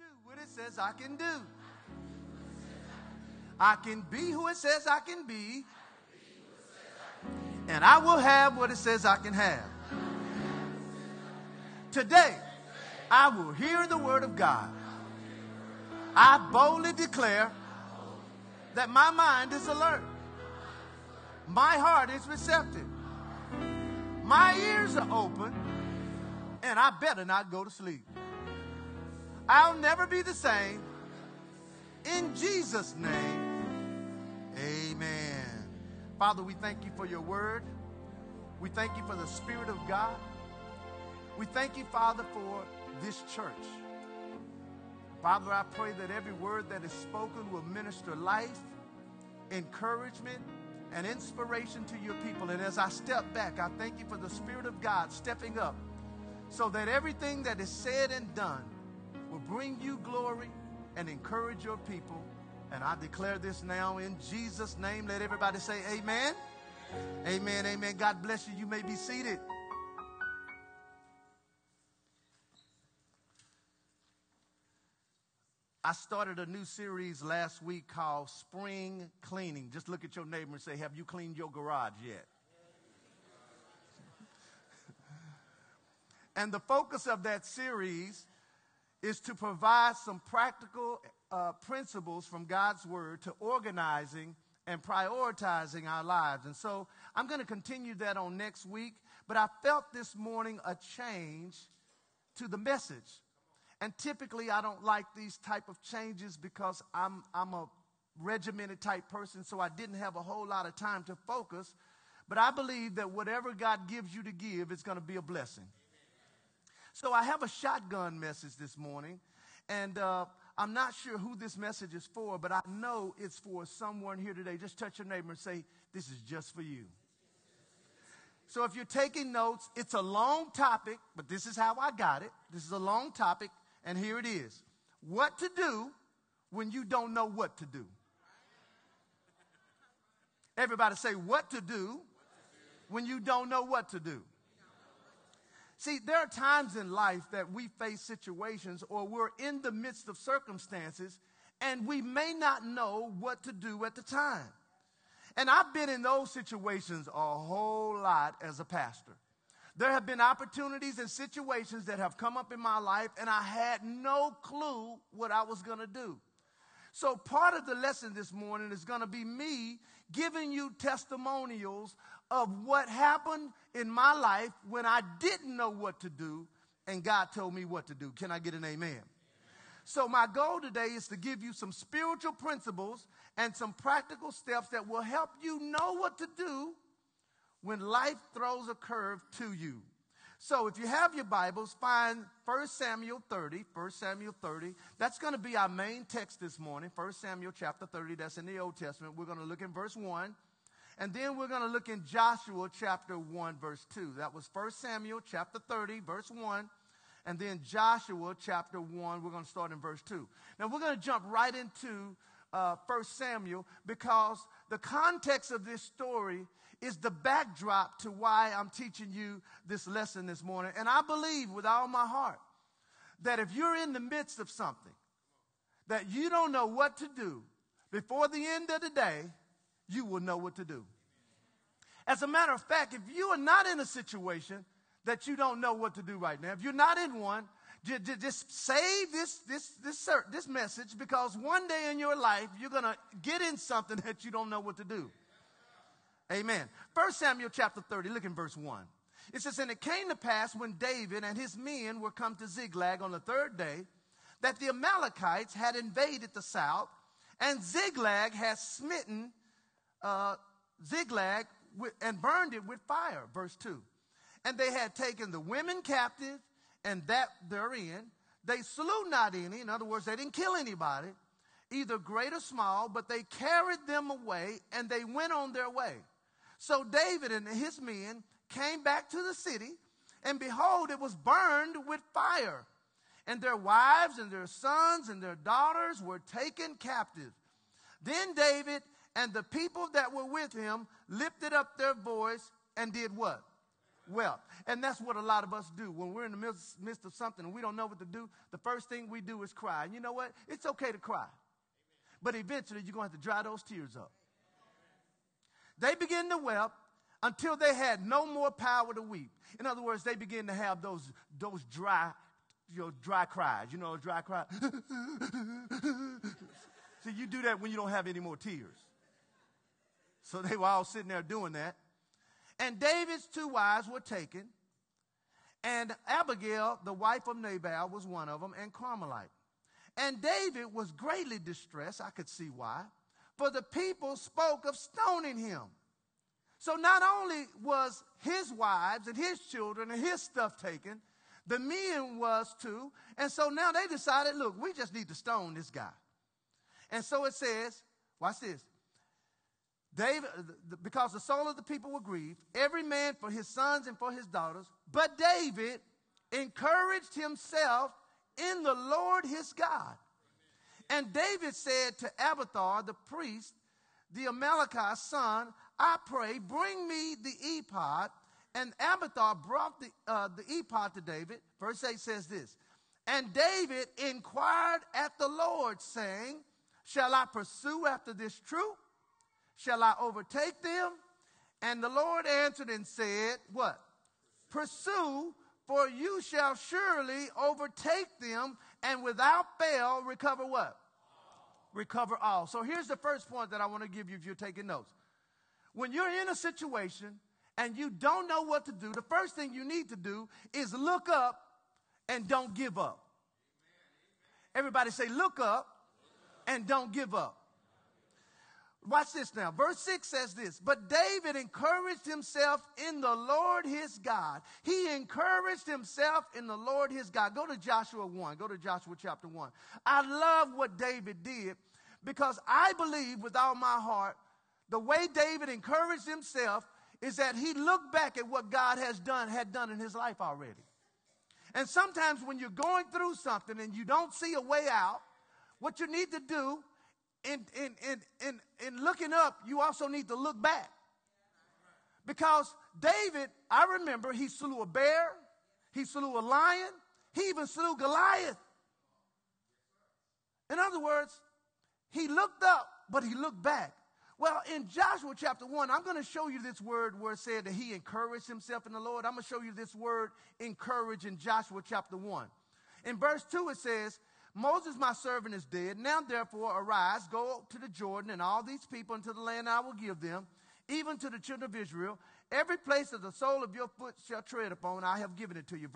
do what it says I can do. I can be who it says I can be. And I will have what it says I can have. Today, I will hear the word of God. I boldly declare that my mind is alert. My heart is receptive. My ears are open. And I better not go to sleep. I'll never be the same. In Jesus' name, amen. Father, we thank you for your word. We thank you for the Spirit of God. We thank you, Father, for this church. Father, I pray that every word that is spoken will minister life, encouragement, and inspiration to your people. And as I step back, I thank you for the Spirit of God stepping up so that everything that is said and done will bring you glory and encourage your people. And I declare this now in Jesus' name. Let everybody say amen. Amen, amen. God bless you. You may be seated. I started a new series last week called Spring Cleaning. Just look at your neighbor and say, have you cleaned your garage yet? And the focus of that series is to provide some practical principles from God's word to organizing and prioritizing our lives. And so I'm going to continue that on next week. But I felt this morning a change to the message. And typically I don't like these type of changes because I'm a regimented type person, so I didn't have a whole lot of time to focus. But I believe that whatever God gives you to give, it's going to be a blessing. So I have a shotgun message this morning, and I'm not sure who this message is for, but I know it's for someone here today. Just touch your neighbor and say, this is just for you. So if you're taking notes, it's a long topic, but this is how I got it. This is a long topic, and here it is. What to do when you don't know what to do. Everybody say, what to do when you don't know what to do. See, there are times in life that we face situations or we're in the midst of circumstances and we may not know what to do at the time. And I've been in those situations a whole lot as a pastor. There have been opportunities and situations that have come up in my life and I had no clue what I was going to do. So part of the lesson this morning is going to be me giving you testimonials of what happened in my life when I didn't know what to do and God told me what to do. Can I get an amen? Amen. So my goal today is to give you some spiritual principles and some practical steps that will help you know what to do when life throws a curve to you. So if you have your Bibles, find 1 Samuel 30, 1 Samuel 30. That's going to be our main text this morning, 1 Samuel chapter 30. That's in the Old Testament. We're going to look in verse 1. And then we're going to look in Joshua chapter 1, verse 2. That was 1 Samuel chapter 30, verse 1. And then Joshua chapter 1, we're going to start in verse 2. Now, we're going to jump right into 1 Samuel because the context of this story is the backdrop to why I'm teaching you this lesson this morning. And I believe with all my heart that if you're in the midst of something that you don't know what to do, before the end of the day, you will know what to do. As a matter of fact, if you are not in a situation that you don't know what to do right now, if you're not in one, just save this message because one day in your life, you're going to get in something that you don't know what to do. Amen. 1 Samuel chapter 30, look in verse 1. It says, and it came to pass when David and his men were come to Ziklag on the third day, that the Amalekites had invaded the south, and Ziklag had smitten Ziklag and burned it with fire. Verse 2. And they had taken the women captive and that therein. They slew not any. In other words, they didn't kill anybody, either great or small, but they carried them away and they went on their way. So David and his men came back to the city and behold, it was burned with fire. And their wives and their sons and their daughters were taken captive. Then David and the people that were with him lifted up their voice and did what? wealth. And that's what a lot of us do. When we're in the midst of something and we don't know what to do, the first thing we do is cry. And you know what? It's okay to cry. But eventually, you're going to have to dry those tears up. They begin to weep until they had no more power to weep. In other words, they begin to have those dry, dry cries. You know, dry cries. See, you do that when you don't have any more tears. So they were all sitting there doing that. And David's two wives were taken. And Abigail, the wife of Nabal, was one of them, and Carmelite. And David was greatly distressed, I could see why, for the people spoke of stoning him. So not only was his wives and his children and his stuff taken, the men was too. And so now they decided, look, we just need to stone this guy. And so it says, watch this. David, because the soul of the people were grieved, every man for his sons and for his daughters, but David encouraged himself in the Lord his God. And David said to Abiathar the priest, the Amalekite's son, I pray, bring me the ephod. And Abiathar brought the ephod to David. Verse 8 says this, and David inquired at the Lord, saying, shall I pursue after this troop? Shall I overtake them? And the Lord answered and said, what? Pursue, for you shall surely overtake them, and without fail recover what? All. Recover all. So here's the first point that I want to give you if you're taking notes. When you're in a situation and you don't know what to do, the first thing you need to do is look up and don't give up. Everybody say, look up and don't give up. Watch this now. Verse 6 says this, but David encouraged himself in the Lord his God. He encouraged himself in the Lord his God. Go to Joshua 1. Go to Joshua chapter 1. I love what David did because I believe with all my heart the way David encouraged himself is that he looked back at what God had done in his life already. And sometimes when you're going through something and you don't see a way out, what you need to do in looking up, you also need to look back. Because David, I remember, he slew a bear, he slew a lion, he even slew Goliath. In other words, he looked up, but he looked back. Well, in Joshua chapter 1, I'm going to show you this word where it said that he encouraged himself in the Lord. I'm going to show you this word, encourage, in Joshua chapter 1. In verse 2, it says, Moses, my servant, is dead. Now, therefore, arise, go to the Jordan and all these people into the land I will give them, even to the children of Israel. Every place that the sole of your foot shall tread upon, I have given it to you.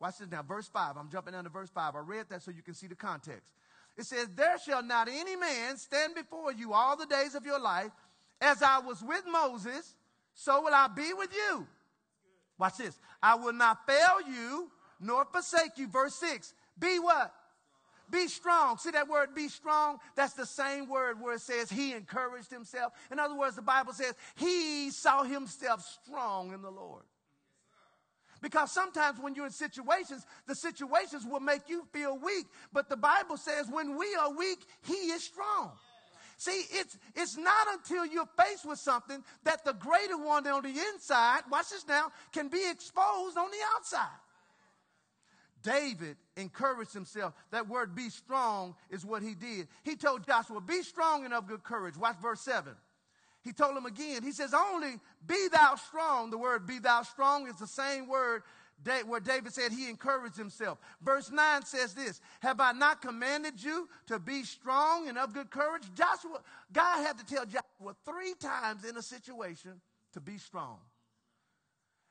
Watch this now, verse 5. I'm jumping down to verse 5. I read that so you can see the context. It says, there shall not any man stand before you all the days of your life. As I was with Moses, so will I be with you. Watch this. I will not fail you nor forsake you. Verse 6. Be what? Be strong. See that word, be strong? That's the same word where it says he encouraged himself. In other words, the Bible says he saw himself strong in the Lord. Because sometimes when you're in situations, the situations will make you feel weak. But the Bible says when we are weak, he is strong. See, it's not until you're faced with something that the greater one on the inside, watch this now, can be exposed on the outside. David encouraged himself. That word be strong is what he did. He told Joshua, be strong and of good courage. Watch verse 7. He told him again. He says, only be thou strong. The word be thou strong is the same word where David said he encouraged himself. Verse 9 says this, have I not commanded you to be strong and of good courage? Joshua, God had to tell Joshua 3 times in a situation to be strong.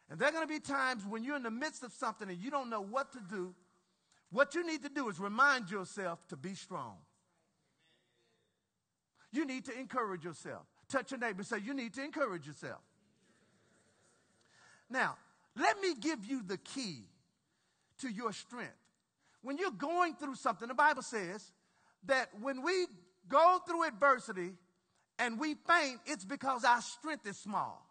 And there are going to be times when you're in the midst of something and you don't know what to do. What you need to do is remind yourself to be strong. You need to encourage yourself. Touch your neighbor and say, you need to encourage yourself. Now, let me give you the key to your strength. When you're going through something, the Bible says that when we go through adversity and we faint, it's because our strength is small.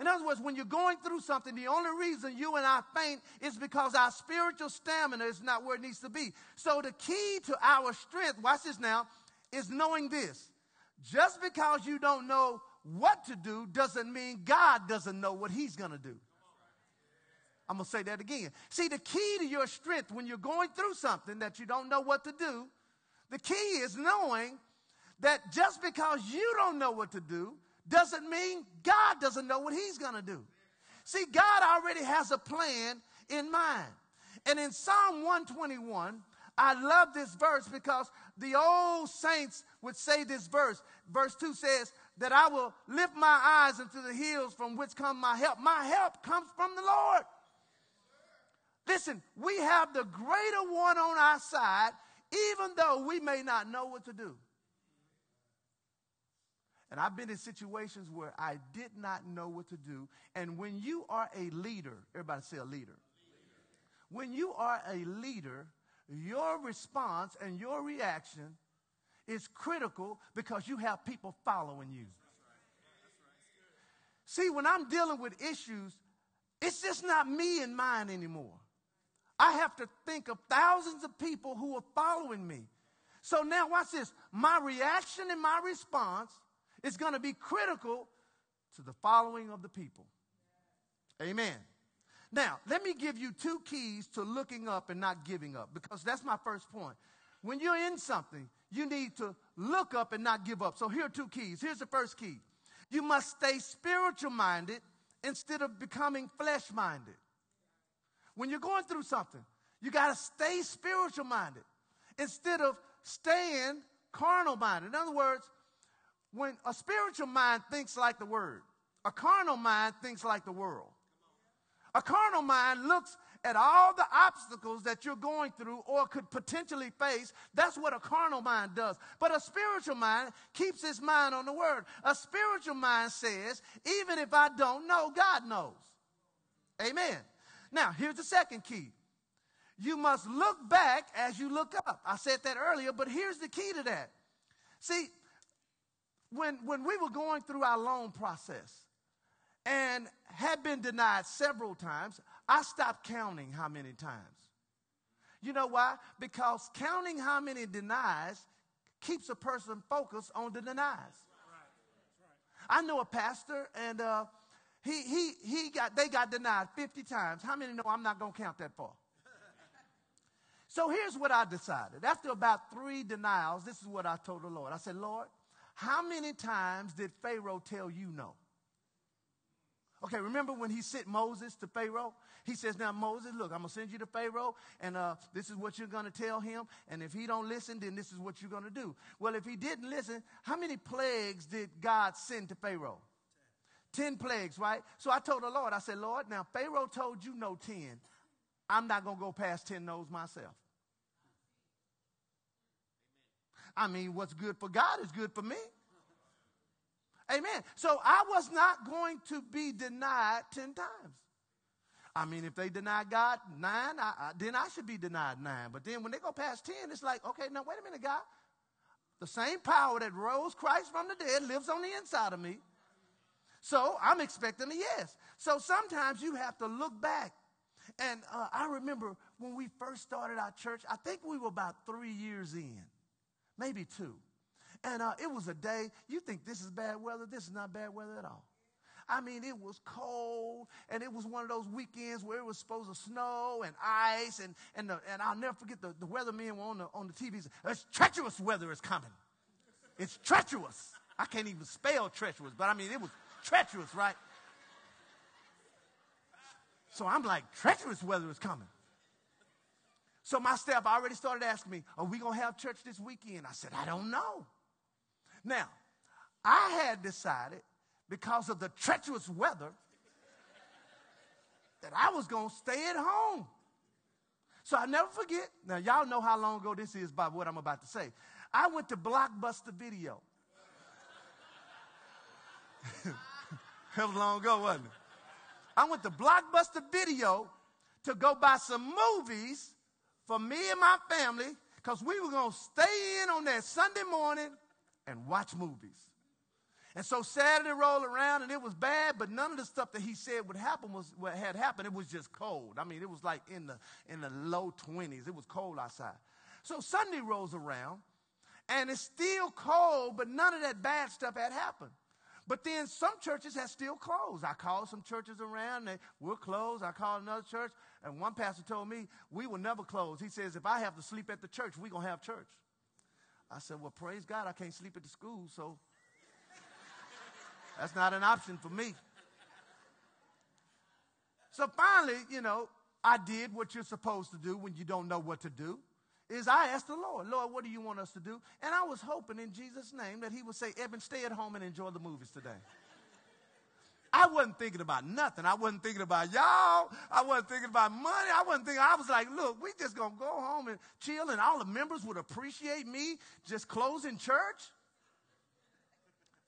In other words, when you're going through something, the only reason you and I faint is because our spiritual stamina is not where it needs to be. So the key to our strength, watch this now, is knowing this. Just because you don't know what to do doesn't mean God doesn't know what he's going to do. I'm going to say that again. See, the key to your strength when you're going through something that you don't know what to do, the key is knowing that just because you don't know what to do doesn't mean God doesn't know what he's going to do. See, God already has a plan in mind. And in Psalm 121, I love this verse because the old saints would say this verse. Verse 2 says that I will lift my eyes into the hills from which come my help. My help comes from the Lord. Listen, we have the greater one on our side, even though we may not know what to do. And I've been in situations where I did not know what to do. And when you are a leader, everybody say a leader. When you are a leader, your response and your reaction is critical because you have people following you. See, when I'm dealing with issues, it's just not me in mind anymore. I have to think of thousands of people who are following me. So now watch this. My reaction and my response is going to be critical to the following of the people. Amen. Now, let me give you two keys to looking up and not giving up, because that's my first point. When you're in something, you need to look up and not give up. So here are two keys. Here's the first key. You must stay spiritual-minded instead of becoming flesh-minded. When you're going through something, you got to stay spiritual-minded instead of staying carnal-minded. In other words, when a spiritual mind thinks like the Word, a carnal mind thinks like the world. A carnal mind looks at all the obstacles that you're going through or could potentially face. That's what a carnal mind does. But a spiritual mind keeps his mind on the Word. A spiritual mind says, even if I don't know, God knows. Amen. Now, here's the second key. You must look back as you look up. I said that earlier, but here's the key to that. See, when we were going through our loan process, and had been denied several times, I stopped counting how many times. You know why? Because counting how many denies keeps a person focused on the denies. I know a pastor, and they got denied 50 times. How many know I'm not going to count that far? So here's what I decided. After about 3 denials, this is what I told the Lord. I said, Lord, how many times did Pharaoh tell you no? Okay, remember when he sent Moses to Pharaoh? He says, now, Moses, look, I'm going to send you to Pharaoh, and this is what you're going to tell him. And if he don't listen, then this is what you're going to do. Well, if he didn't listen, how many plagues did God send to Pharaoh? 10 plagues, right? So I told the Lord, I said, Lord, now, Pharaoh told you no 10. I'm not going to go past 10 no's myself. I mean, what's good for God is good for me. Amen. So I was not going to be denied 10 times. I mean, if they deny God 9, then I should be denied 9. But then when they go past 10, it's like, okay, now wait a minute, God. The same power that rose Christ from the dead lives on the inside of me. So I'm expecting a yes. So sometimes you have to look back. And I remember when we first started our church, I think we were about 3 years in, maybe 2. And it was a day, you think this is bad weather, this is not bad weather at all. I mean, it was cold, and it was one of those weekends where it was supposed to snow and ice, and I'll never forget the weathermen were on the TV. It's treacherous weather is coming. It's treacherous. I can't even spell treacherous, but I mean, it was treacherous, right? So I'm like, treacherous weather is coming. So my staff already started asking me, are we going to have church this weekend? I said, I don't know. Now, I had decided because of the treacherous weather that I was going to stay at home. So I'll never forget. Now, y'all know how long ago this is by what I'm about to say. I went to Blockbuster Video. That was long ago, wasn't it? I went to Blockbuster Video to go buy some movies for me and my family because we were going to stay in on that Sunday morning and watch movies. And so Saturday rolled around, and it was bad, but none of the stuff that he said would happen was what had happened. It was just cold. I mean, it was like in the low 20s. It was cold outside. So Sunday rolls around, and it's still cold, but none of that bad stuff had happened. But then some churches have still closed. I called some churches around. They were closed. I called another church. And one pastor told me, we will never close. He says, if I have to sleep at the church, we're going to have church. I said, well, praise God, I can't sleep at the school, so that's not an option for me. So finally, you know, I did what you're supposed to do when you don't know what to do, is I asked the Lord, Lord, what do you want us to do? And I was hoping in Jesus' name that he would say, Evan, stay at home and enjoy the movies today. I wasn't thinking about nothing. I wasn't thinking about y'all. I wasn't thinking about money. I was like, look, we just going to go home and chill, and all the members would appreciate me just closing church.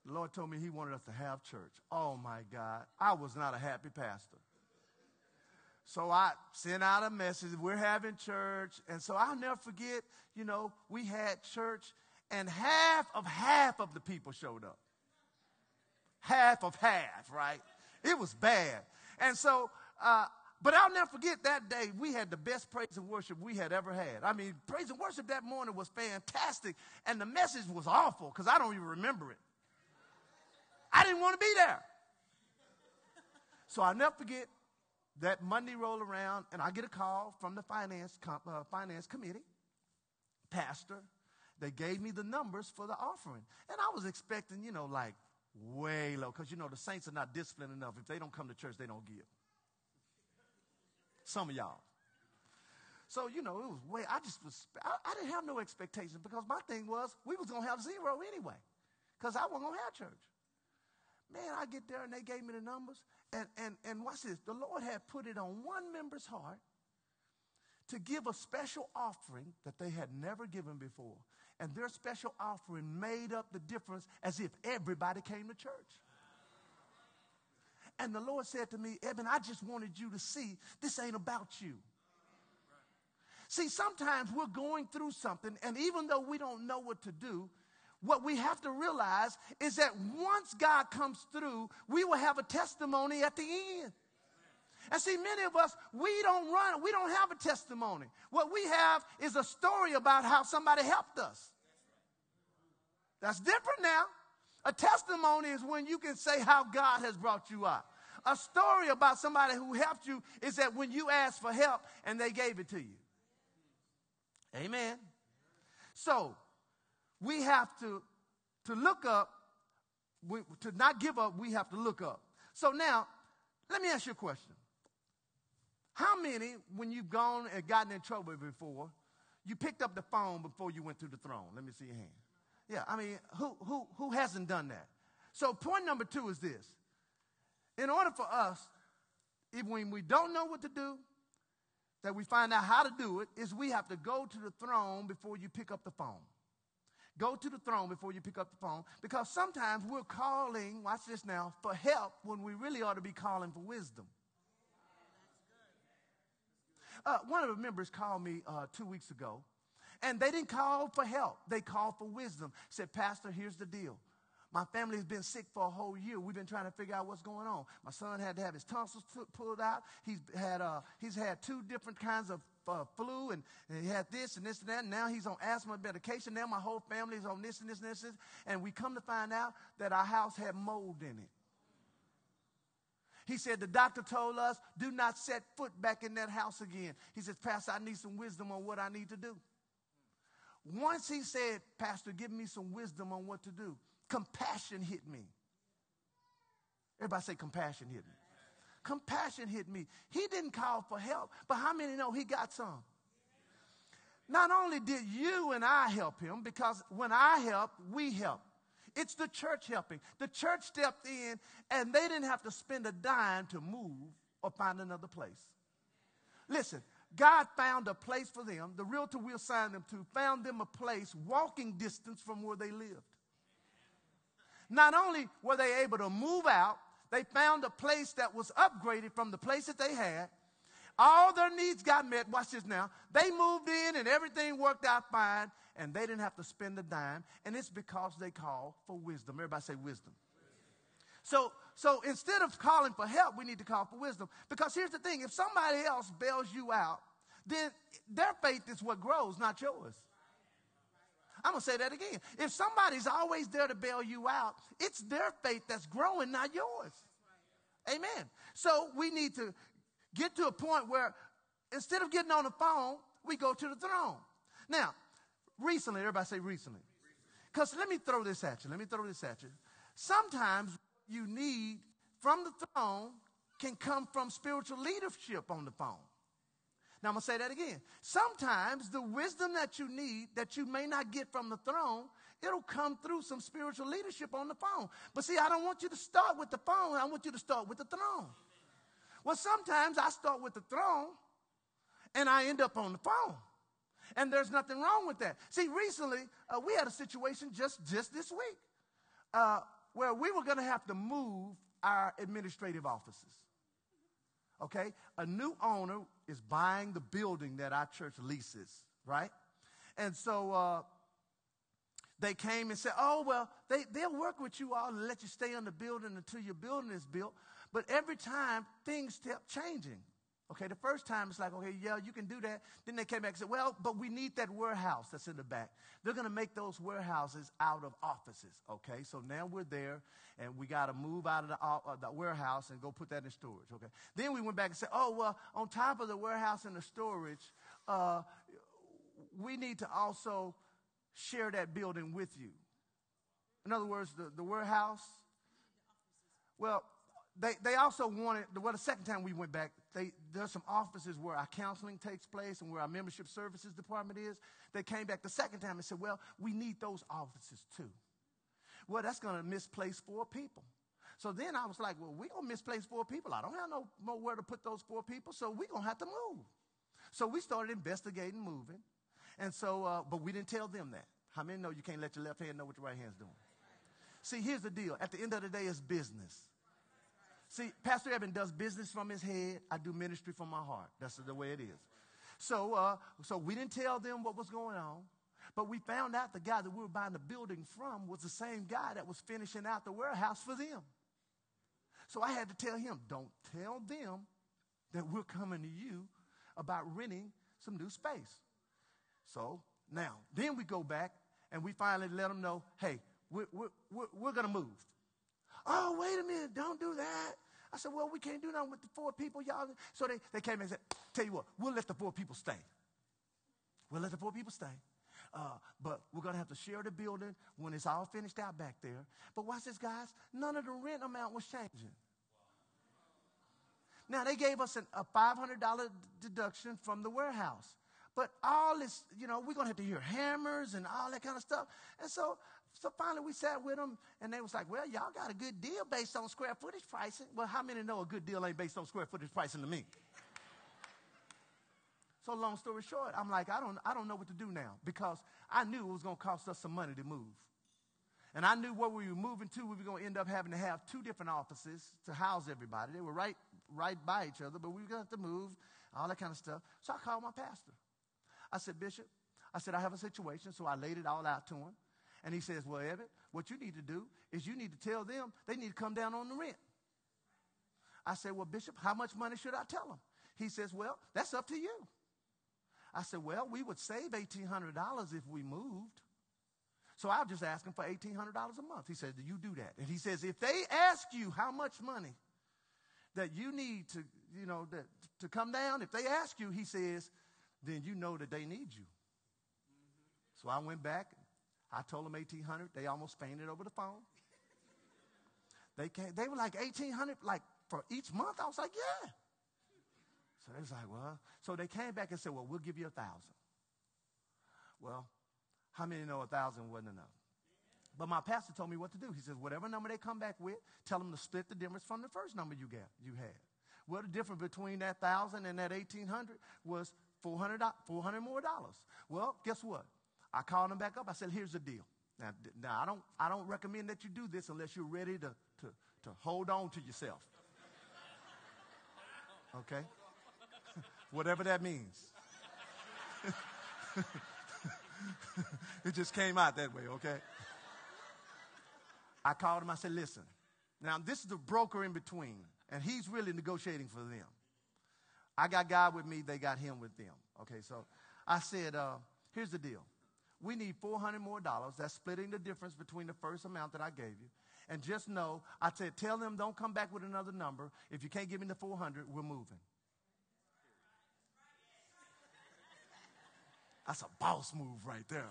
The Lord told me he wanted us to have church. Oh, my God. I was not a happy pastor. So I sent out a message, we're having church. And so I'll never forget, you know, we had church, and half of the people showed up. Half of half, right? It was bad. And so, but I'll never forget that day. We had the best praise and worship we had ever had. I mean, praise and worship that morning was fantastic. And the message was awful because I don't even remember it. I didn't want to be there. So I'll never forget that Monday roll around, and I get a call from the finance committee, pastor. They gave me the numbers for the offering. And I was expecting, you know, like, way low, because, you know, the saints are not disciplined enough. If they don't come to church, they don't give. Some of y'all. So, you know, it was way, I didn't have no expectations, because my thing was we was going to have zero anyway, because I wasn't going to have church. Man, I get there, and they gave me the numbers, and watch this. The Lord had put it on one member's heart to give a special offering that they had never given before. And their special offering made up the difference as if everybody came to church. And the Lord said to me, Eben, I just wanted you to see this ain't about you. See, sometimes we're going through something, and even though we don't know what to do, what we have to realize is that once God comes through, we will have a testimony at the end. And see, many of us, we don't have a testimony. What we have is a story about how somebody helped us. That's different now. A testimony is when you can say how God has brought you out. A story about somebody who helped you is that when you asked for help and they gave it to you. Amen. So we have to look up. To not give up, we have to look up. So now, let me ask you a question. How many, when you've gone and gotten in trouble before, you picked up the phone before you went through the throne? Let me see your hand. Yeah, I mean, who hasn't done that? So point number two is this. In order for us, if when we don't know what to do, that we find out how to do it, is we have to go to the throne before you pick up the phone. Go to the throne before you pick up the phone, because sometimes we're calling, watch this now, for help when we really ought to be calling for wisdom. One of the members called me 2 weeks ago, and they didn't call for help. They called for wisdom. Said, Pastor, here's the deal. My family has been sick for a whole year. We've been trying to figure out what's going on. My son had to have his tonsils pulled out. He's had two different kinds of flu, and he had this and this and that. And now he's on asthma medication. Now my whole family is on this and this and this. And we come to find out that our house had mold in it. He said, the doctor told us, do not set foot back in that house again. He says, Pastor, I need some wisdom on what I need to do. Once he said, Pastor, give me some wisdom on what to do, compassion hit me. Everybody say, compassion hit me. Compassion hit me. He didn't call for help, but how many know he got some? Not only did you and I help him, because when I help, we help. It's the church helping. The church stepped in, and they didn't have to spend a dime to move or find another place. Listen, God found a place for them. The realtor we assigned them to found them a place walking distance from where they lived. Not only were they able to move out, they found a place that was upgraded from the place that they had. All their needs got met. Watch this now. They moved in and everything worked out fine, and they didn't have to spend a dime. And it's because they called for wisdom. Everybody say wisdom. So instead of calling for help, we need to call for wisdom. Because here's the thing. If somebody else bails you out, then their faith is what grows, not yours. I'm going to say that again. If somebody's always there to bail you out, it's their faith that's growing, not yours. Amen. So we need to get to a point where instead of getting on the phone, we go to the throne. Now, recently, everybody say recently. Because let me throw this at you. Sometimes you need from the throne can come from spiritual leadership on the phone. Now, I'm going to say that again. Sometimes the wisdom that you need that you may not get from the throne, it'll come through some spiritual leadership on the phone. But see, I don't want you to start with the phone. I want you to start with the throne. Well, sometimes I start with the throne and I end up on the phone. And there's nothing wrong with that. See, recently, we had a situation just this week where we were going to have to move our administrative offices. Okay? A new owner is buying the building that our church leases, right? And so they came and said, oh, well, they'll work with you all and let you stay in the building until your building is built. But every time, things kept changing. Okay, the first time it's like, okay, yeah, you can do that. Then they came back and said, well, but we need that warehouse that's in the back. They're going to make those warehouses out of offices. Okay, so now we're there and we got to move out of the warehouse and go put that in storage. Okay, then we went back and said, oh, well, on top of the warehouse and the storage, we need to also share that building with you. In other words, the warehouse, well, They also wanted, well, the second time we went back, there's some offices where our counseling takes place and where our membership services department is. They came back the second time and said, well, we need those offices too. Well, that's going to misplace 4 people. So then I was like, well, we're going to misplace 4 people. I don't have no more where to put those 4 people, so we're going to have to move. So we started investigating moving, and so, but we didn't tell them that. How many know you can't let your left hand know what your right hand's doing? See, here's the deal. At the end of the day, it's business. See, Pastor Evan does business from his head. I do ministry from my heart. That's the way it is. So so we didn't tell them what was going on, but we found out the guy that we were buying the building from was the same guy that was finishing out the warehouse for them. So I had to tell him, don't tell them that we're coming to you about renting some new space. So now, then we go back and we finally let them know, hey, we're going to move. Oh, wait a minute, don't do that. I said, well, we can't do nothing with the 4 people, y'all. So they came and said, tell you what, we'll let the 4 people stay. We'll let the 4 people stay. But we're going to have to share the building when it's all finished out back there. But watch this, guys. None of the rent amount was changing. Now, they gave us a $500 deduction from the warehouse. But all this, you know, we're going to have to hear hammers and all that kind of stuff. And so finally we sat with them, and they was like, well, y'all got a good deal based on square footage pricing. Well, how many know a good deal ain't based on square footage pricing to me? So long story short, I'm like, I don't know what to do now, because I knew it was going to cost us some money to move. And I knew where we were moving to, we were going to end up having to have 2 different offices to house everybody. They were right by each other, but we were going to have to move, all that kind of stuff. So I called my pastor. I said, Bishop, I have a situation, so I laid it all out to him. And he says, well, Evan, what you need to do is you need to tell them they need to come down on the rent. I said, well, Bishop, how much money should I tell them? He says, well, that's up to you. I said, well, we would save $1,800 if we moved. So I'll just ask them for $1,800 a month. He said, do you do that? And he says, if they ask you how much money that you need to, you know, to come down, if they ask you, he says, then you know that they need you. So I went back. I told them $1,800. They almost fainted over the phone. They were like, $1,800, like for each month? I was like, yeah. So they was like, well. So they came back and said, well, we'll give you $1,000. Well, how many know $1,000 wasn't enough? But my pastor told me what to do. He says, whatever number they come back with, tell them to split the difference from the first number you had. Well, the difference between that $1,000 and that $1,800 was $400 more dollars. Well, guess what? I called them back up. I said, here's the deal. Now I don't recommend that you do this unless you're ready to hold on to yourself. Okay? Whatever that means. It just came out that way, okay? I called him. I said, listen, now this is the broker in between, and he's really negotiating for them. I got God with me. They got him with them. Okay, so I said, here's the deal. We need $400 more. That's splitting the difference between the first amount that I gave you. And just know, I said, tell them don't come back with another number. If you can't give me the 400, we're moving. That's a boss move right there.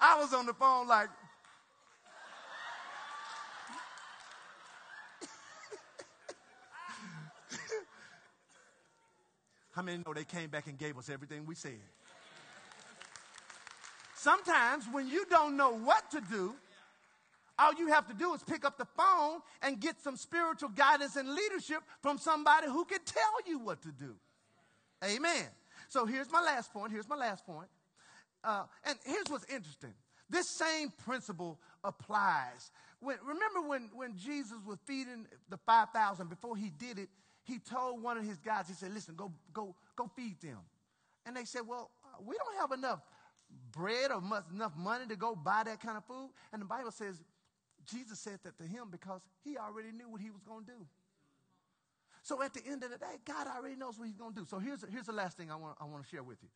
I was on the phone like, how many know they came back and gave us everything we said? Sometimes when you don't know what to do, all you have to do is pick up the phone and get some spiritual guidance and leadership from somebody who can tell you what to do. Amen. So here's my last point. Here's my last point. And here's what's interesting. This same principle applies. Remember when Jesus was feeding the 5,000, before he did it, he told one of his guys, he said, listen, go feed them. And they said, well, we don't have enough bread or enough money to go buy that kind of food. And the Bible says, Jesus said that to him because he already knew what he was going to do. So at the end of the day, God already knows what he's going to do. So here's the last thing I want to share with you.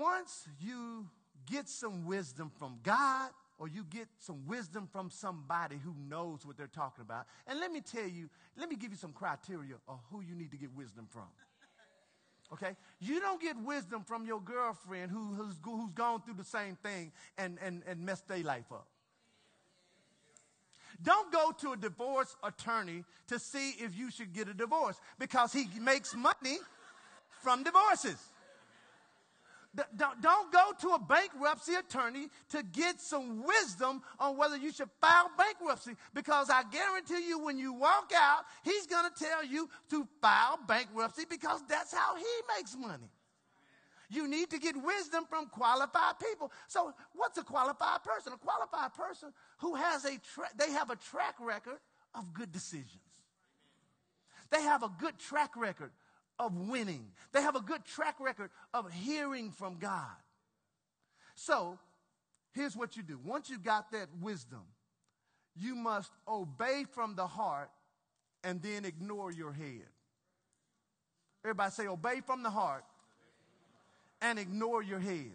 Once you get some wisdom from God, or you get some wisdom from somebody who knows what they're talking about. And let me tell you, let me give you some criteria of who you need to get wisdom from. Okay? You don't get wisdom from your girlfriend who's gone through the same thing and messed their life up. Don't go to a divorce attorney to see if you should get a divorce, because he makes money from divorces. Don't go to a bankruptcy attorney to get some wisdom on whether you should file bankruptcy, because I guarantee you when you walk out, he's going to tell you to file bankruptcy because that's how he makes money. You need to get wisdom from qualified people. So what's a qualified person? A qualified person who has they have a track record of good decisions. They have a good track record of winning. They have a good track record of hearing from God. So here's what you do. Once you got that wisdom, you must obey from the heart and then ignore your head. Everybody say, obey from the heart and ignore your head.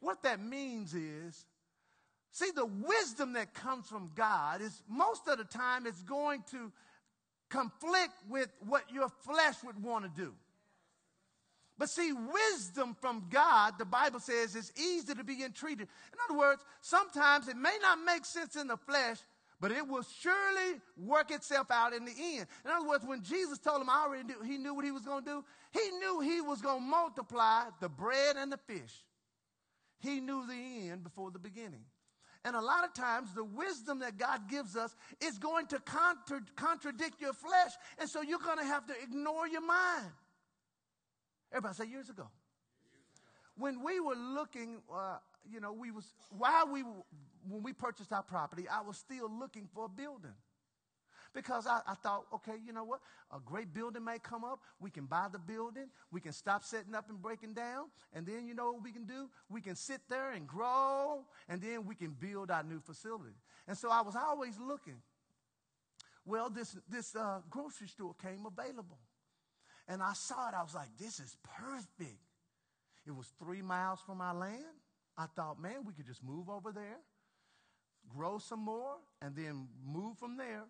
What that means is, see, the wisdom that comes from God is most of the time it's going to conflict with what your flesh would want to do. But see, wisdom from God, the Bible says, is easy to be entreated. In other words, sometimes it may not make sense in the flesh, but it will surely work itself out in the end. In other words, when Jesus told him, he knew what he was going to do. He knew he was going to multiply the bread and the fish. He knew the end before the beginning. And a lot of times the wisdom that God gives us is going to contradict your flesh. And so you're going to have to ignore your mind. Everybody say years ago. When we were looking, when we purchased our property, I was still looking for a building. Because I thought, okay, you know what? A great building may come up. We can buy the building. We can stop setting up and breaking down. And then you know what we can do? We can sit there and grow. And then we can build our new facility. And so I was always looking. Well, this grocery store came available. And I saw it. I was like, this is perfect. It was 3 miles from our land. I thought, man, we could just move over there, grow some more, and then move from there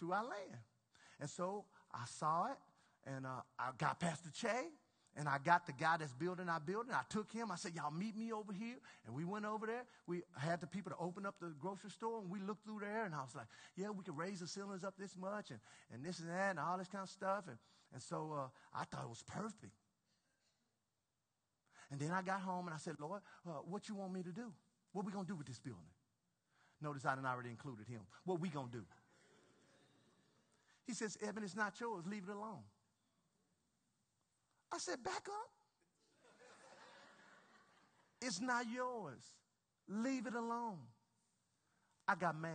to our land. And so I saw it, and I got Pastor Che, and I got the guy that's building our building. I took him. I said, y'all meet me over here. And we went over there. We had the people to open up the grocery store, and we looked through there, and I was like, yeah, we could raise the ceilings up this much, and this and that, and all this kind of stuff. And so I thought it was perfect. And then I got home, and I said, Lord, what you want me to do? What we going to do with this building? Notice I didn't already included him. What we going to do? He says, Evan, it's not yours. Leave it alone. I said, back up. It's not yours. Leave it alone. I got mad.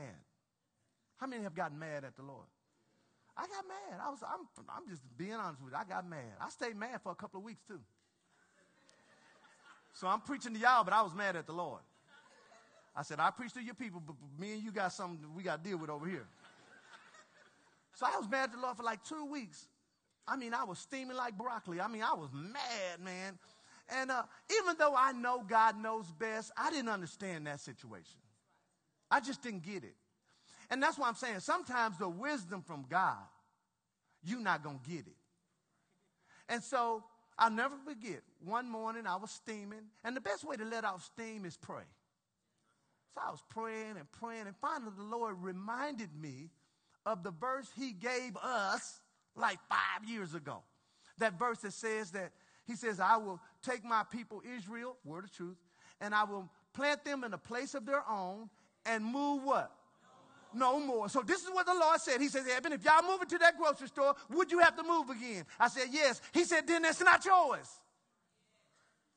How many have gotten mad at the Lord? I got mad. I'm just being honest with you. I got mad. I stayed mad for a couple of weeks, too. So I'm preaching to y'all, but I was mad at the Lord. I said, I preach to your people, but me and you got something we got to deal with over here. So I was mad at the Lord for like 2 weeks. I mean, I was steaming like broccoli. I mean, I was mad, man. And even though I know God knows best, I didn't understand that situation. I just didn't get it. And that's why I'm saying sometimes the wisdom from God, you're not going to get it. And so I'll never forget, one morning I was steaming, and the best way to let off steam is pray. So I was praying and praying, and finally the Lord reminded me of the verse he gave us like 5 years ago. That verse that says that, he says, I will take my people Israel, word of truth, and I will plant them in a place of their own and move what? No more. So this is what the Lord said. He said, Eben, if y'all move into that grocery store, would you have to move again? I said, yes. He said, then that's not yours.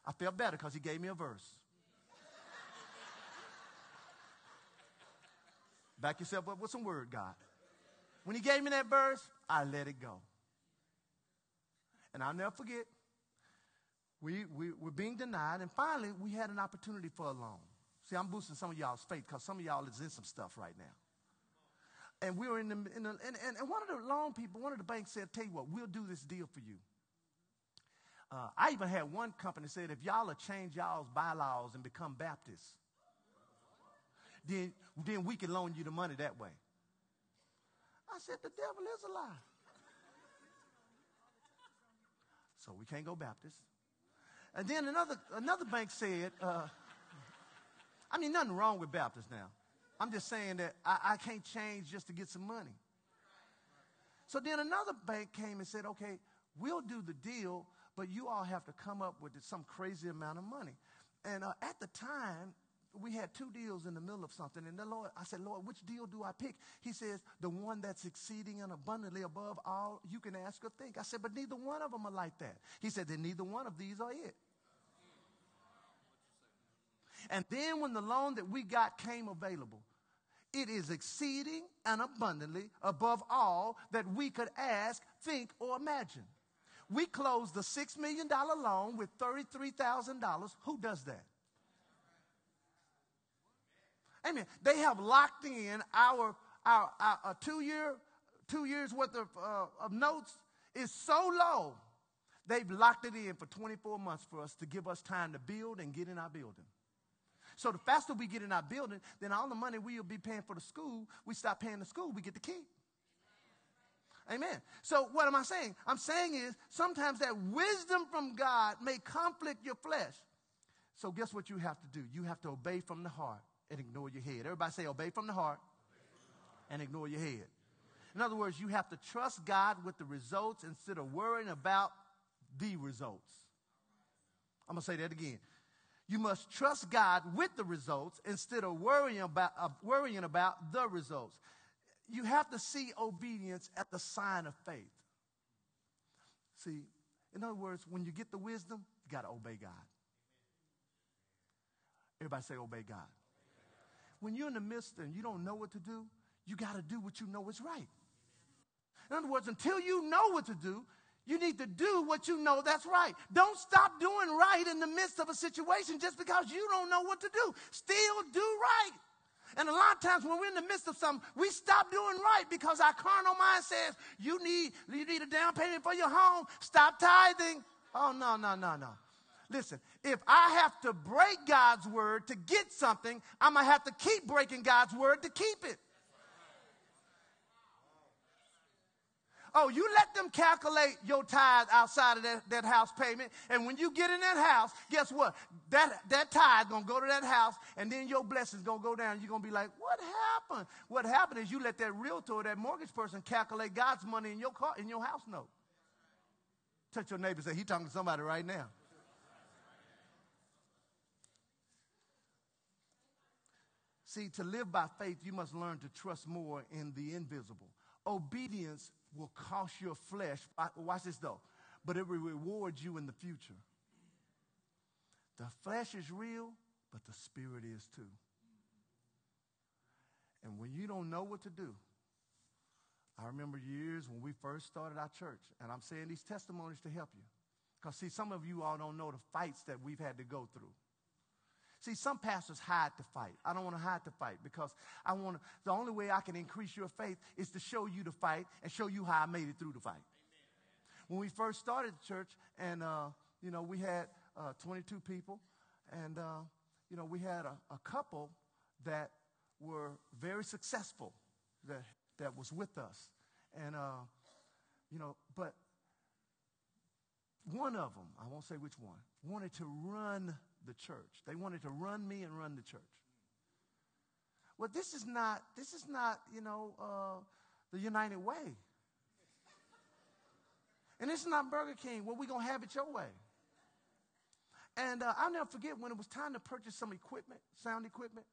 I felt better because he gave me a verse. Back yourself up with some word, God. When he gave me that verse, I let it go. And I'll never forget, we're being denied. And finally, we had an opportunity for a loan. See, I'm boosting some of y'all's faith because some of y'all is in some stuff right now. And we were and one of the loan people, one of the banks said, tell you what, we'll do this deal for you. I even had one company said, if y'all will change y'all's bylaws and become Baptists, then we can loan you the money that way. I said, the devil is a lie. So we can't go Baptist. And then another bank said, I mean, nothing wrong with Baptists now. I'm just saying that I can't change just to get some money. So then another bank came and said, okay, we'll do the deal, but you all have to come up with some crazy amount of money. And at the time, we had two deals in the middle of something. And the Lord, I said, Lord, which deal do I pick? He says, the one that's exceeding and abundantly above all you can ask or think. I said, but neither one of them are like that. He said, then neither one of these are it. And then when the loan that we got came available, it is exceeding and abundantly above all that we could ask, think, or imagine. We closed the $6 million loan with $33,000. Who does that? Amen. They have locked in our two years worth of notes is so low. They've locked it in for 24 months for us to give us time to build and get in our building. So the faster we get in our building, then all the money we'll be paying for the school, we stop paying the school, we get to keep. Amen. So what am I saying? I'm saying is sometimes that wisdom from God may conflict your flesh. So guess what you have to do? You have to obey from the heart and ignore your head. Everybody say obey from the heart and ignore your head. In other words, you have to trust God with the results instead of worrying about the results. I'm going to say that again. You must trust God with the results instead of worrying about the results. You have to see obedience as the sign of faith. See, in other words, when you get the wisdom, you got to obey God. Everybody say obey God. When you're in the midst and you don't know what to do, you got to do what you know is right. In other words, until you know what to do, you need to do what you know that's right. Don't stop doing right in the midst of a situation just because you don't know what to do. Still do right. And a lot of times when we're in the midst of something, we stop doing right because our carnal mind says, you need a down payment for your home. Stop tithing. Oh, no. Listen, if I have to break God's word to get something, I'm going to have to keep breaking God's word to keep it. Oh, you let them calculate your tithe outside of that house payment. And when you get in that house, guess what? That tithe going to go to that house, and then your blessings going to go down. You're going to be like, what happened? What happened is you let that realtor or that mortgage person calculate God's money in your car, in your house note. Touch your neighbor and say, he's talking to somebody right now. See, to live by faith, you must learn to trust more in the invisible. Obedience will cost your flesh. Watch this, though. But it will reward you in the future. The flesh is real, but the spirit is too. And when you don't know what to do, I remember years when we first started our church, and I'm saying these testimonies to help you. Because, see, some of you all don't know the fights that we've had to go through. See, some pastors hide the fight. I don't want to hide the fight because the only way I can increase your faith is to show you the fight and show you how I made it through the fight. Amen. When we first started the church and, we had 22 people and, we had a couple that were very successful that was with us. And, but one of them, I won't say which one, wanted to run the church. They wanted to run me and run the church. Well, this is not, the United Way. And this is not Burger King. Well, we're going to have it your way. And I'll never forget when it was time to purchase some equipment, sound equipment.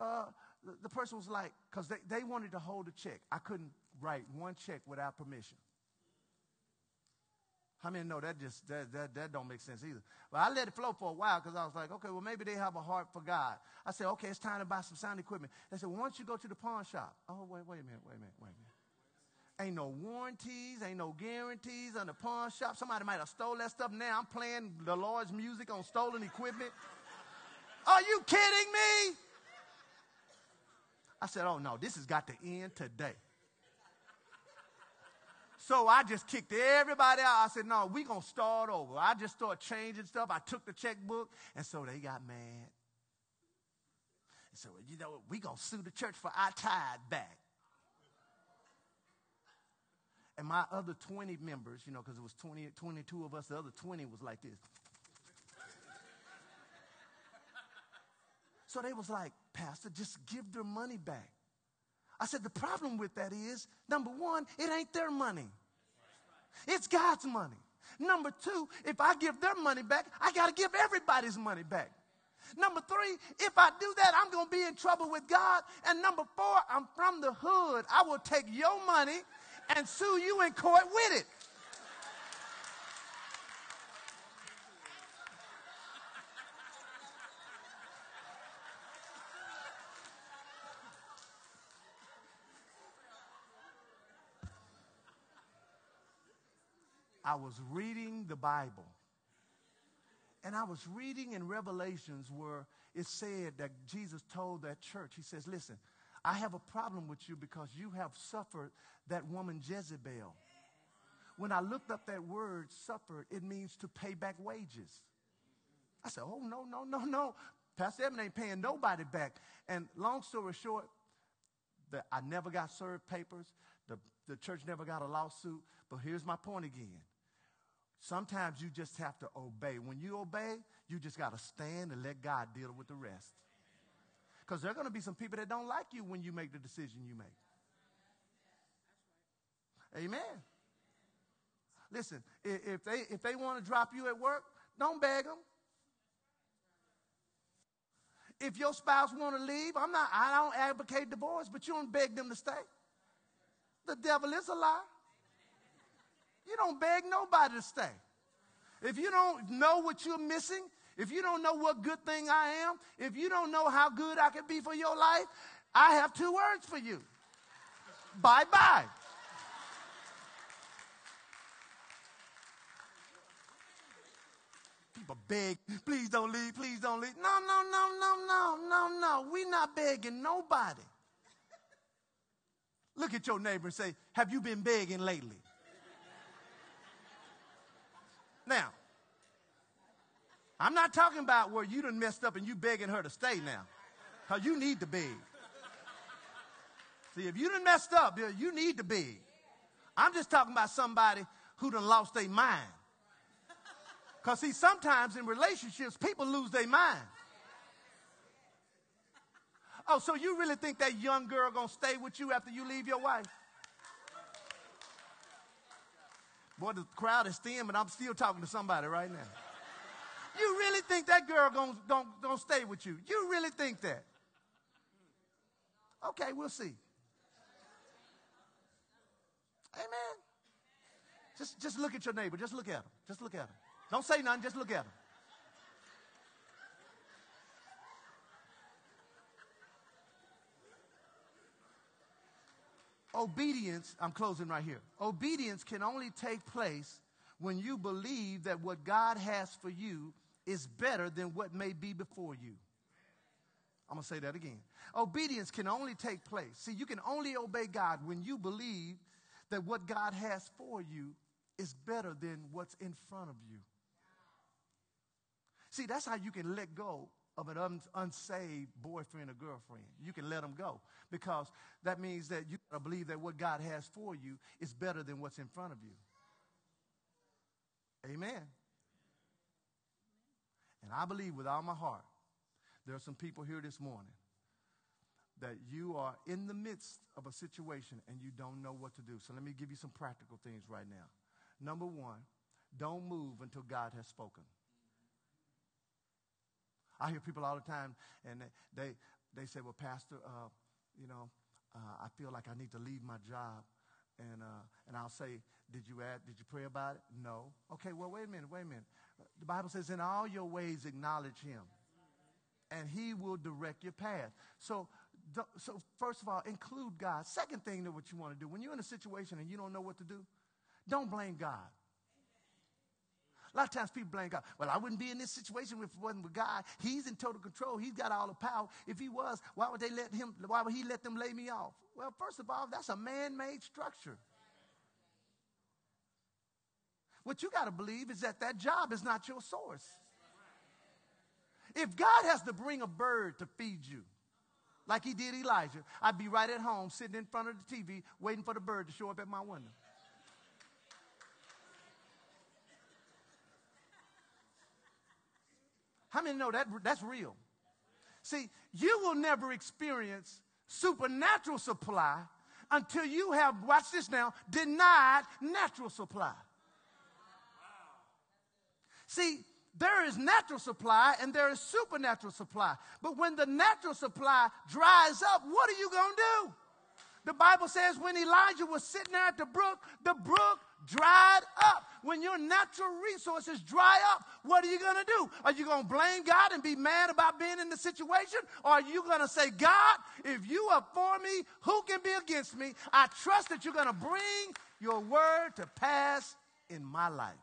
The person was like, because they wanted to hold a check. I couldn't write one check without permission. How many know that don't make sense either? But I let it flow for a while because I was like, okay, well, maybe they have a heart for God. I said, okay, it's time to buy some sound equipment. They said, well, why don't you go to the pawn shop? Oh, wait a minute. Ain't no warranties, ain't no guarantees on the pawn shop. Somebody might have stole that stuff. Now I'm playing the Lord's music on stolen equipment. Are you kidding me? I said, oh, no, this has got to end today. So I just kicked everybody out. I said, no, we're going to start over. I just started changing stuff. I took the checkbook, and so they got mad. And so, we're going to sue the church for our tithe back. And my other 20 members, because it was 22 of us, the other 20 was like this. So they was like, Pastor, just give their money back. I said, the problem with that is, number one, it ain't their money. It's God's money. Number two, if I give their money back, I got to give everybody's money back. Number three, if I do that, I'm going to be in trouble with God. And number four, I'm from the hood. I will take your money and sue you in court with it. I was reading the Bible, and I was reading in Revelations where it said that Jesus told that church, he says, listen, I have a problem with you because you have suffered that woman Jezebel. When I looked up that word, suffered, it means to pay back wages. I said, oh, no. Pastor Evan ain't paying nobody back. And long story short, I never got served papers. The church never got a lawsuit. But here's my point again. Sometimes you just have to obey. When you obey, you just got to stand and let God deal with the rest. Because there are going to be some people that don't like you when you make the decision you make. Amen. Listen, if they want to drop you at work, don't beg them. If your spouse want to leave, I don't advocate divorce, but you don't beg them to stay. The devil is a lie. You don't beg nobody to stay. If you don't know what you're missing, if you don't know what good thing I am, if you don't know how good I can be for your life, I have two words for you. Bye-bye. People beg, please don't leave, please don't leave. No. We're not begging nobody. Look at your neighbor and say, have you been begging lately? Now, I'm not talking about where you done messed up and you begging her to stay now. Because you need to beg. See, if you done messed up, you need to beg. I'm just talking about somebody who done lost their mind. Because, see, sometimes in relationships, people lose their mind. Oh, so you really think that young girl going to stay with you after you leave your wife? Boy, the crowd is thin, but I'm still talking to somebody right now. You really think that girl gonna stay with you? You really think that? Okay, we'll see. Amen. Just look at your neighbor. Just look at him. Just look at him. Don't say nothing. Just look at him. Obedience, I'm closing right here. Obedience can only take place when you believe that what God has for you is better than what may be before you. I'm going to say that again. Obedience can only take place. See, you can only obey God when you believe that what God has for you is better than what's in front of you. See, that's how you can let go of an unsaved boyfriend or girlfriend. You can let them go because that means that you gotta believe that what God has for you is better than what's in front of you. Amen. And I believe with all my heart, there are some people here this morning that you are in the midst of a situation and you don't know what to do. So let me give you some practical things right now. Number one, don't move until God has spoken. I hear people all the time, and they say, well, Pastor, I feel like I need to leave my job. And I'll say, did you pray about it? No. Okay, well, wait a minute. The Bible says, in all your ways acknowledge him, and he will direct your path. So first of all, include God. Second thing that what you want to do, when you're in a situation and you don't know what to do, don't blame God. A lot of times people blame God. Well, I wouldn't be in this situation if it wasn't with God. He's in total control. He's got all the power. If he was, why would he let them lay me off? Well, first of all, that's a man-made structure. What you got to believe is that that job is not your source. If God has to bring a bird to feed you, like he did Elijah, I'd be right at home sitting in front of the TV waiting for the bird to show up at my window. How many know that's real? See, you will never experience supernatural supply until you have, watch this now, denied natural supply. See, there is natural supply and there is supernatural supply. But when the natural supply dries up, what are you going to do? The Bible says when Elijah was sitting there at the brook dried up. When your natural resources dry up, what are you going to do? Are you going to blame God and be mad about being in the situation? Or are you going to say, God, if you are for me, who can be against me? I trust that you're going to bring your word to pass in my life.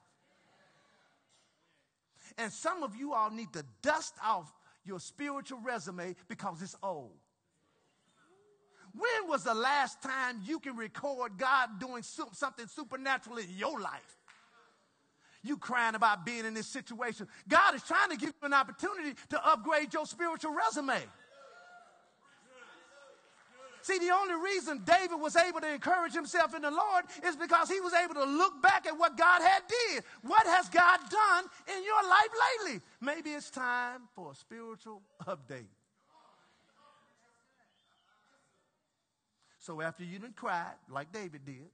And some of you all need to dust off your spiritual resume because it's old. When was the last time you can record God doing something supernatural in your life? You crying about being in this situation. God is trying to give you an opportunity to upgrade your spiritual resume. See, the only reason David was able to encourage himself in the Lord is because he was able to look back at what God had did. What has God done in your life lately? Maybe it's time for a spiritual update. So after you done cried, like David did,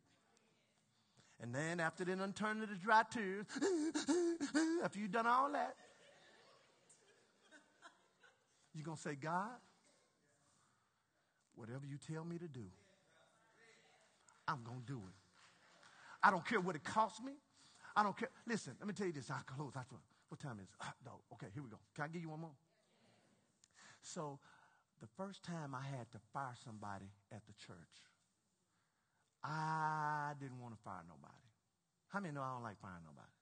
and then after they done turned into dry tears, after you done all that, you're going to say, God, whatever you tell me to do, I'm going to do it. I don't care what it costs me. I don't care. Listen, let me tell you this. I'll close. What time is it? No. Okay, here we go. Can I give you one more? So the first time I had to fire somebody at the church, I didn't want to fire nobody. How many know I don't like firing nobody?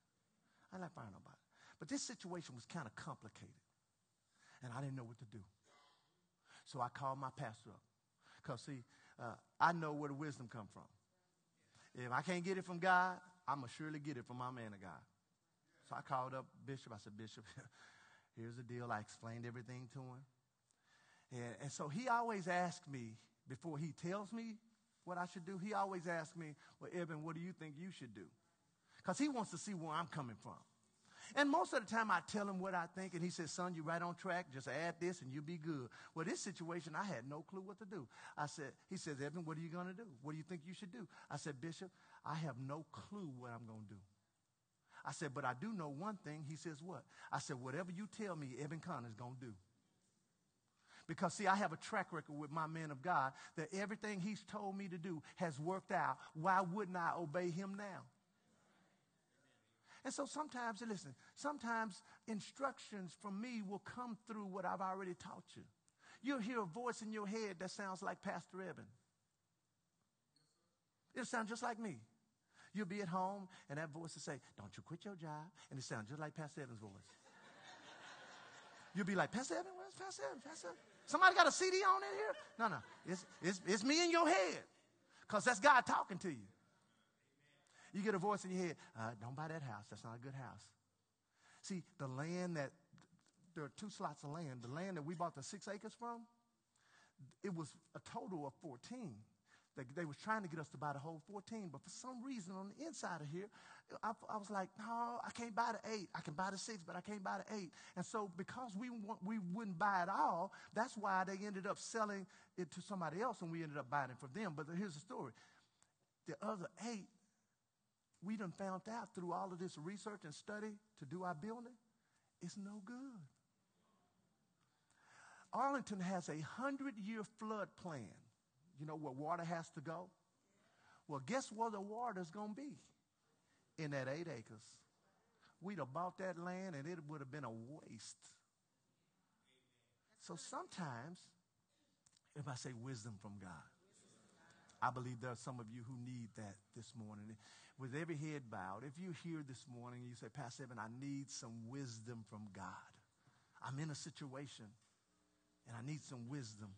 I don't like firing nobody. But this situation was kind of complicated, and I didn't know what to do. So I called my pastor up because, see, I know where the wisdom comes from. If I can't get it from God, I'm going to surely get it from my man of God. So I called up Bishop. I said, Bishop, here's the deal. I explained everything to him. And so he always asks me, before he tells me what I should do, he always asks me, well, Eben, what do you think you should do? Because he wants to see where I'm coming from. And most of the time I tell him what I think, and he says, son, you're right on track. Just add this and you'll be good. Well, this situation, I had no clue what to do. He says, Eben, what are you going to do? What do you think you should do? I said, Bishop, I have no clue what I'm going to do. I said, but I do know one thing. He says, what? I said, whatever you tell me, Eben Connor's going to do. Because, see, I have a track record with my man of God that everything he's told me to do has worked out. Why wouldn't I obey him now? And so sometimes, listen, sometimes instructions from me will come through what I've already taught you. You'll hear a voice in your head that sounds like Pastor Eben. It'll sound just like me. You'll be at home, and that voice will say, don't you quit your job. And it sounds just like Pastor Eben's voice. You'll be like, Pastor Evan, where's Pastor Evan? Pastor Evan? Somebody got a CD on in here? No, it's me in your head, because that's God talking to you. You get a voice in your head, don't buy that house. That's not a good house. See, the land that, there are two slots of land. The land that we bought the 6 acres from, it was a total of 14. They was trying to get us to buy the whole 14, but for some reason on the inside of here, I was like, no, I can't buy the 8. I can buy the 6, but I can't buy the 8. And so because we wouldn't buy it all, that's why they ended up selling it to somebody else, and we ended up buying it for them. But here's the story. The other 8, we done found out through all of this research and study to do our building, it's no good. Arlington has a 100-year flood plan. You know where water has to go? Well, guess where the water's going to be? In that 8 acres. We'd have bought that land and it would have been a waste. So sometimes, if I say wisdom from God, I believe there are some of you who need that this morning. With every head bowed, if you're here this morning and you say, Pastor Evan, I need some wisdom from God. I'm in a situation and I need some wisdom.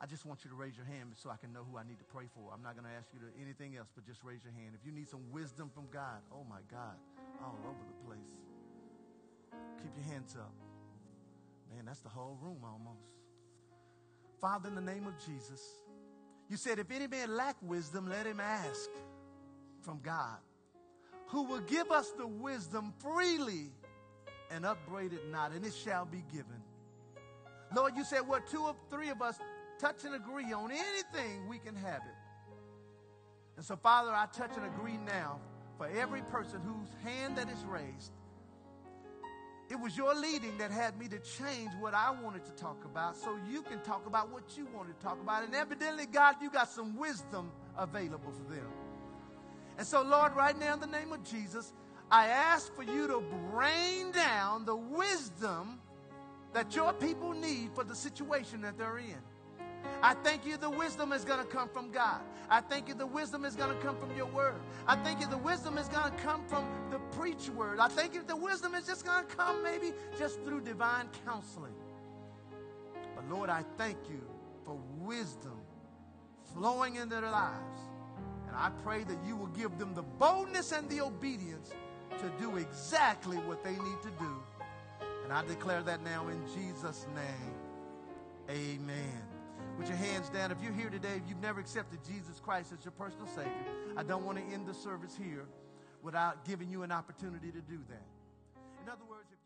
I just want you to raise your hand so I can know who I need to pray for. I'm not going to ask you to do anything else, but just raise your hand. If you need some wisdom from God, oh my God, all over the place. Keep your hands up. Man, that's the whole room almost. Father, in the name of Jesus, you said, if any man lack wisdom, let him ask from God, who will give us the wisdom freely and upbraid it not, and it shall be given. Lord, you said, well, 2 or 3 of us touch and agree on anything, we can have it. And so, Father, I touch and agree now for every person whose hand that is raised. It was your leading that had me to change what I wanted to talk about so you can talk about what you wanted to talk about. And evidently, God, you got some wisdom available for them. And so, Lord, right now in the name of Jesus, I ask for you to rain down the wisdom that your people need for the situation that they're in. I thank you the wisdom is going to come from God. I thank you the wisdom is going to come from your word. I thank you the wisdom is going to come from the preach word. I thank you the wisdom is just going to come maybe just through divine counseling. But Lord, I thank you for wisdom flowing into their lives. And I pray that you will give them the boldness and the obedience to do exactly what they need to do. And I declare that now in Jesus' name. Amen. With your hands down, if you're here today, if you've never accepted Jesus Christ as your personal Savior, I don't want to end the service here without giving you an opportunity to do that. In other words, if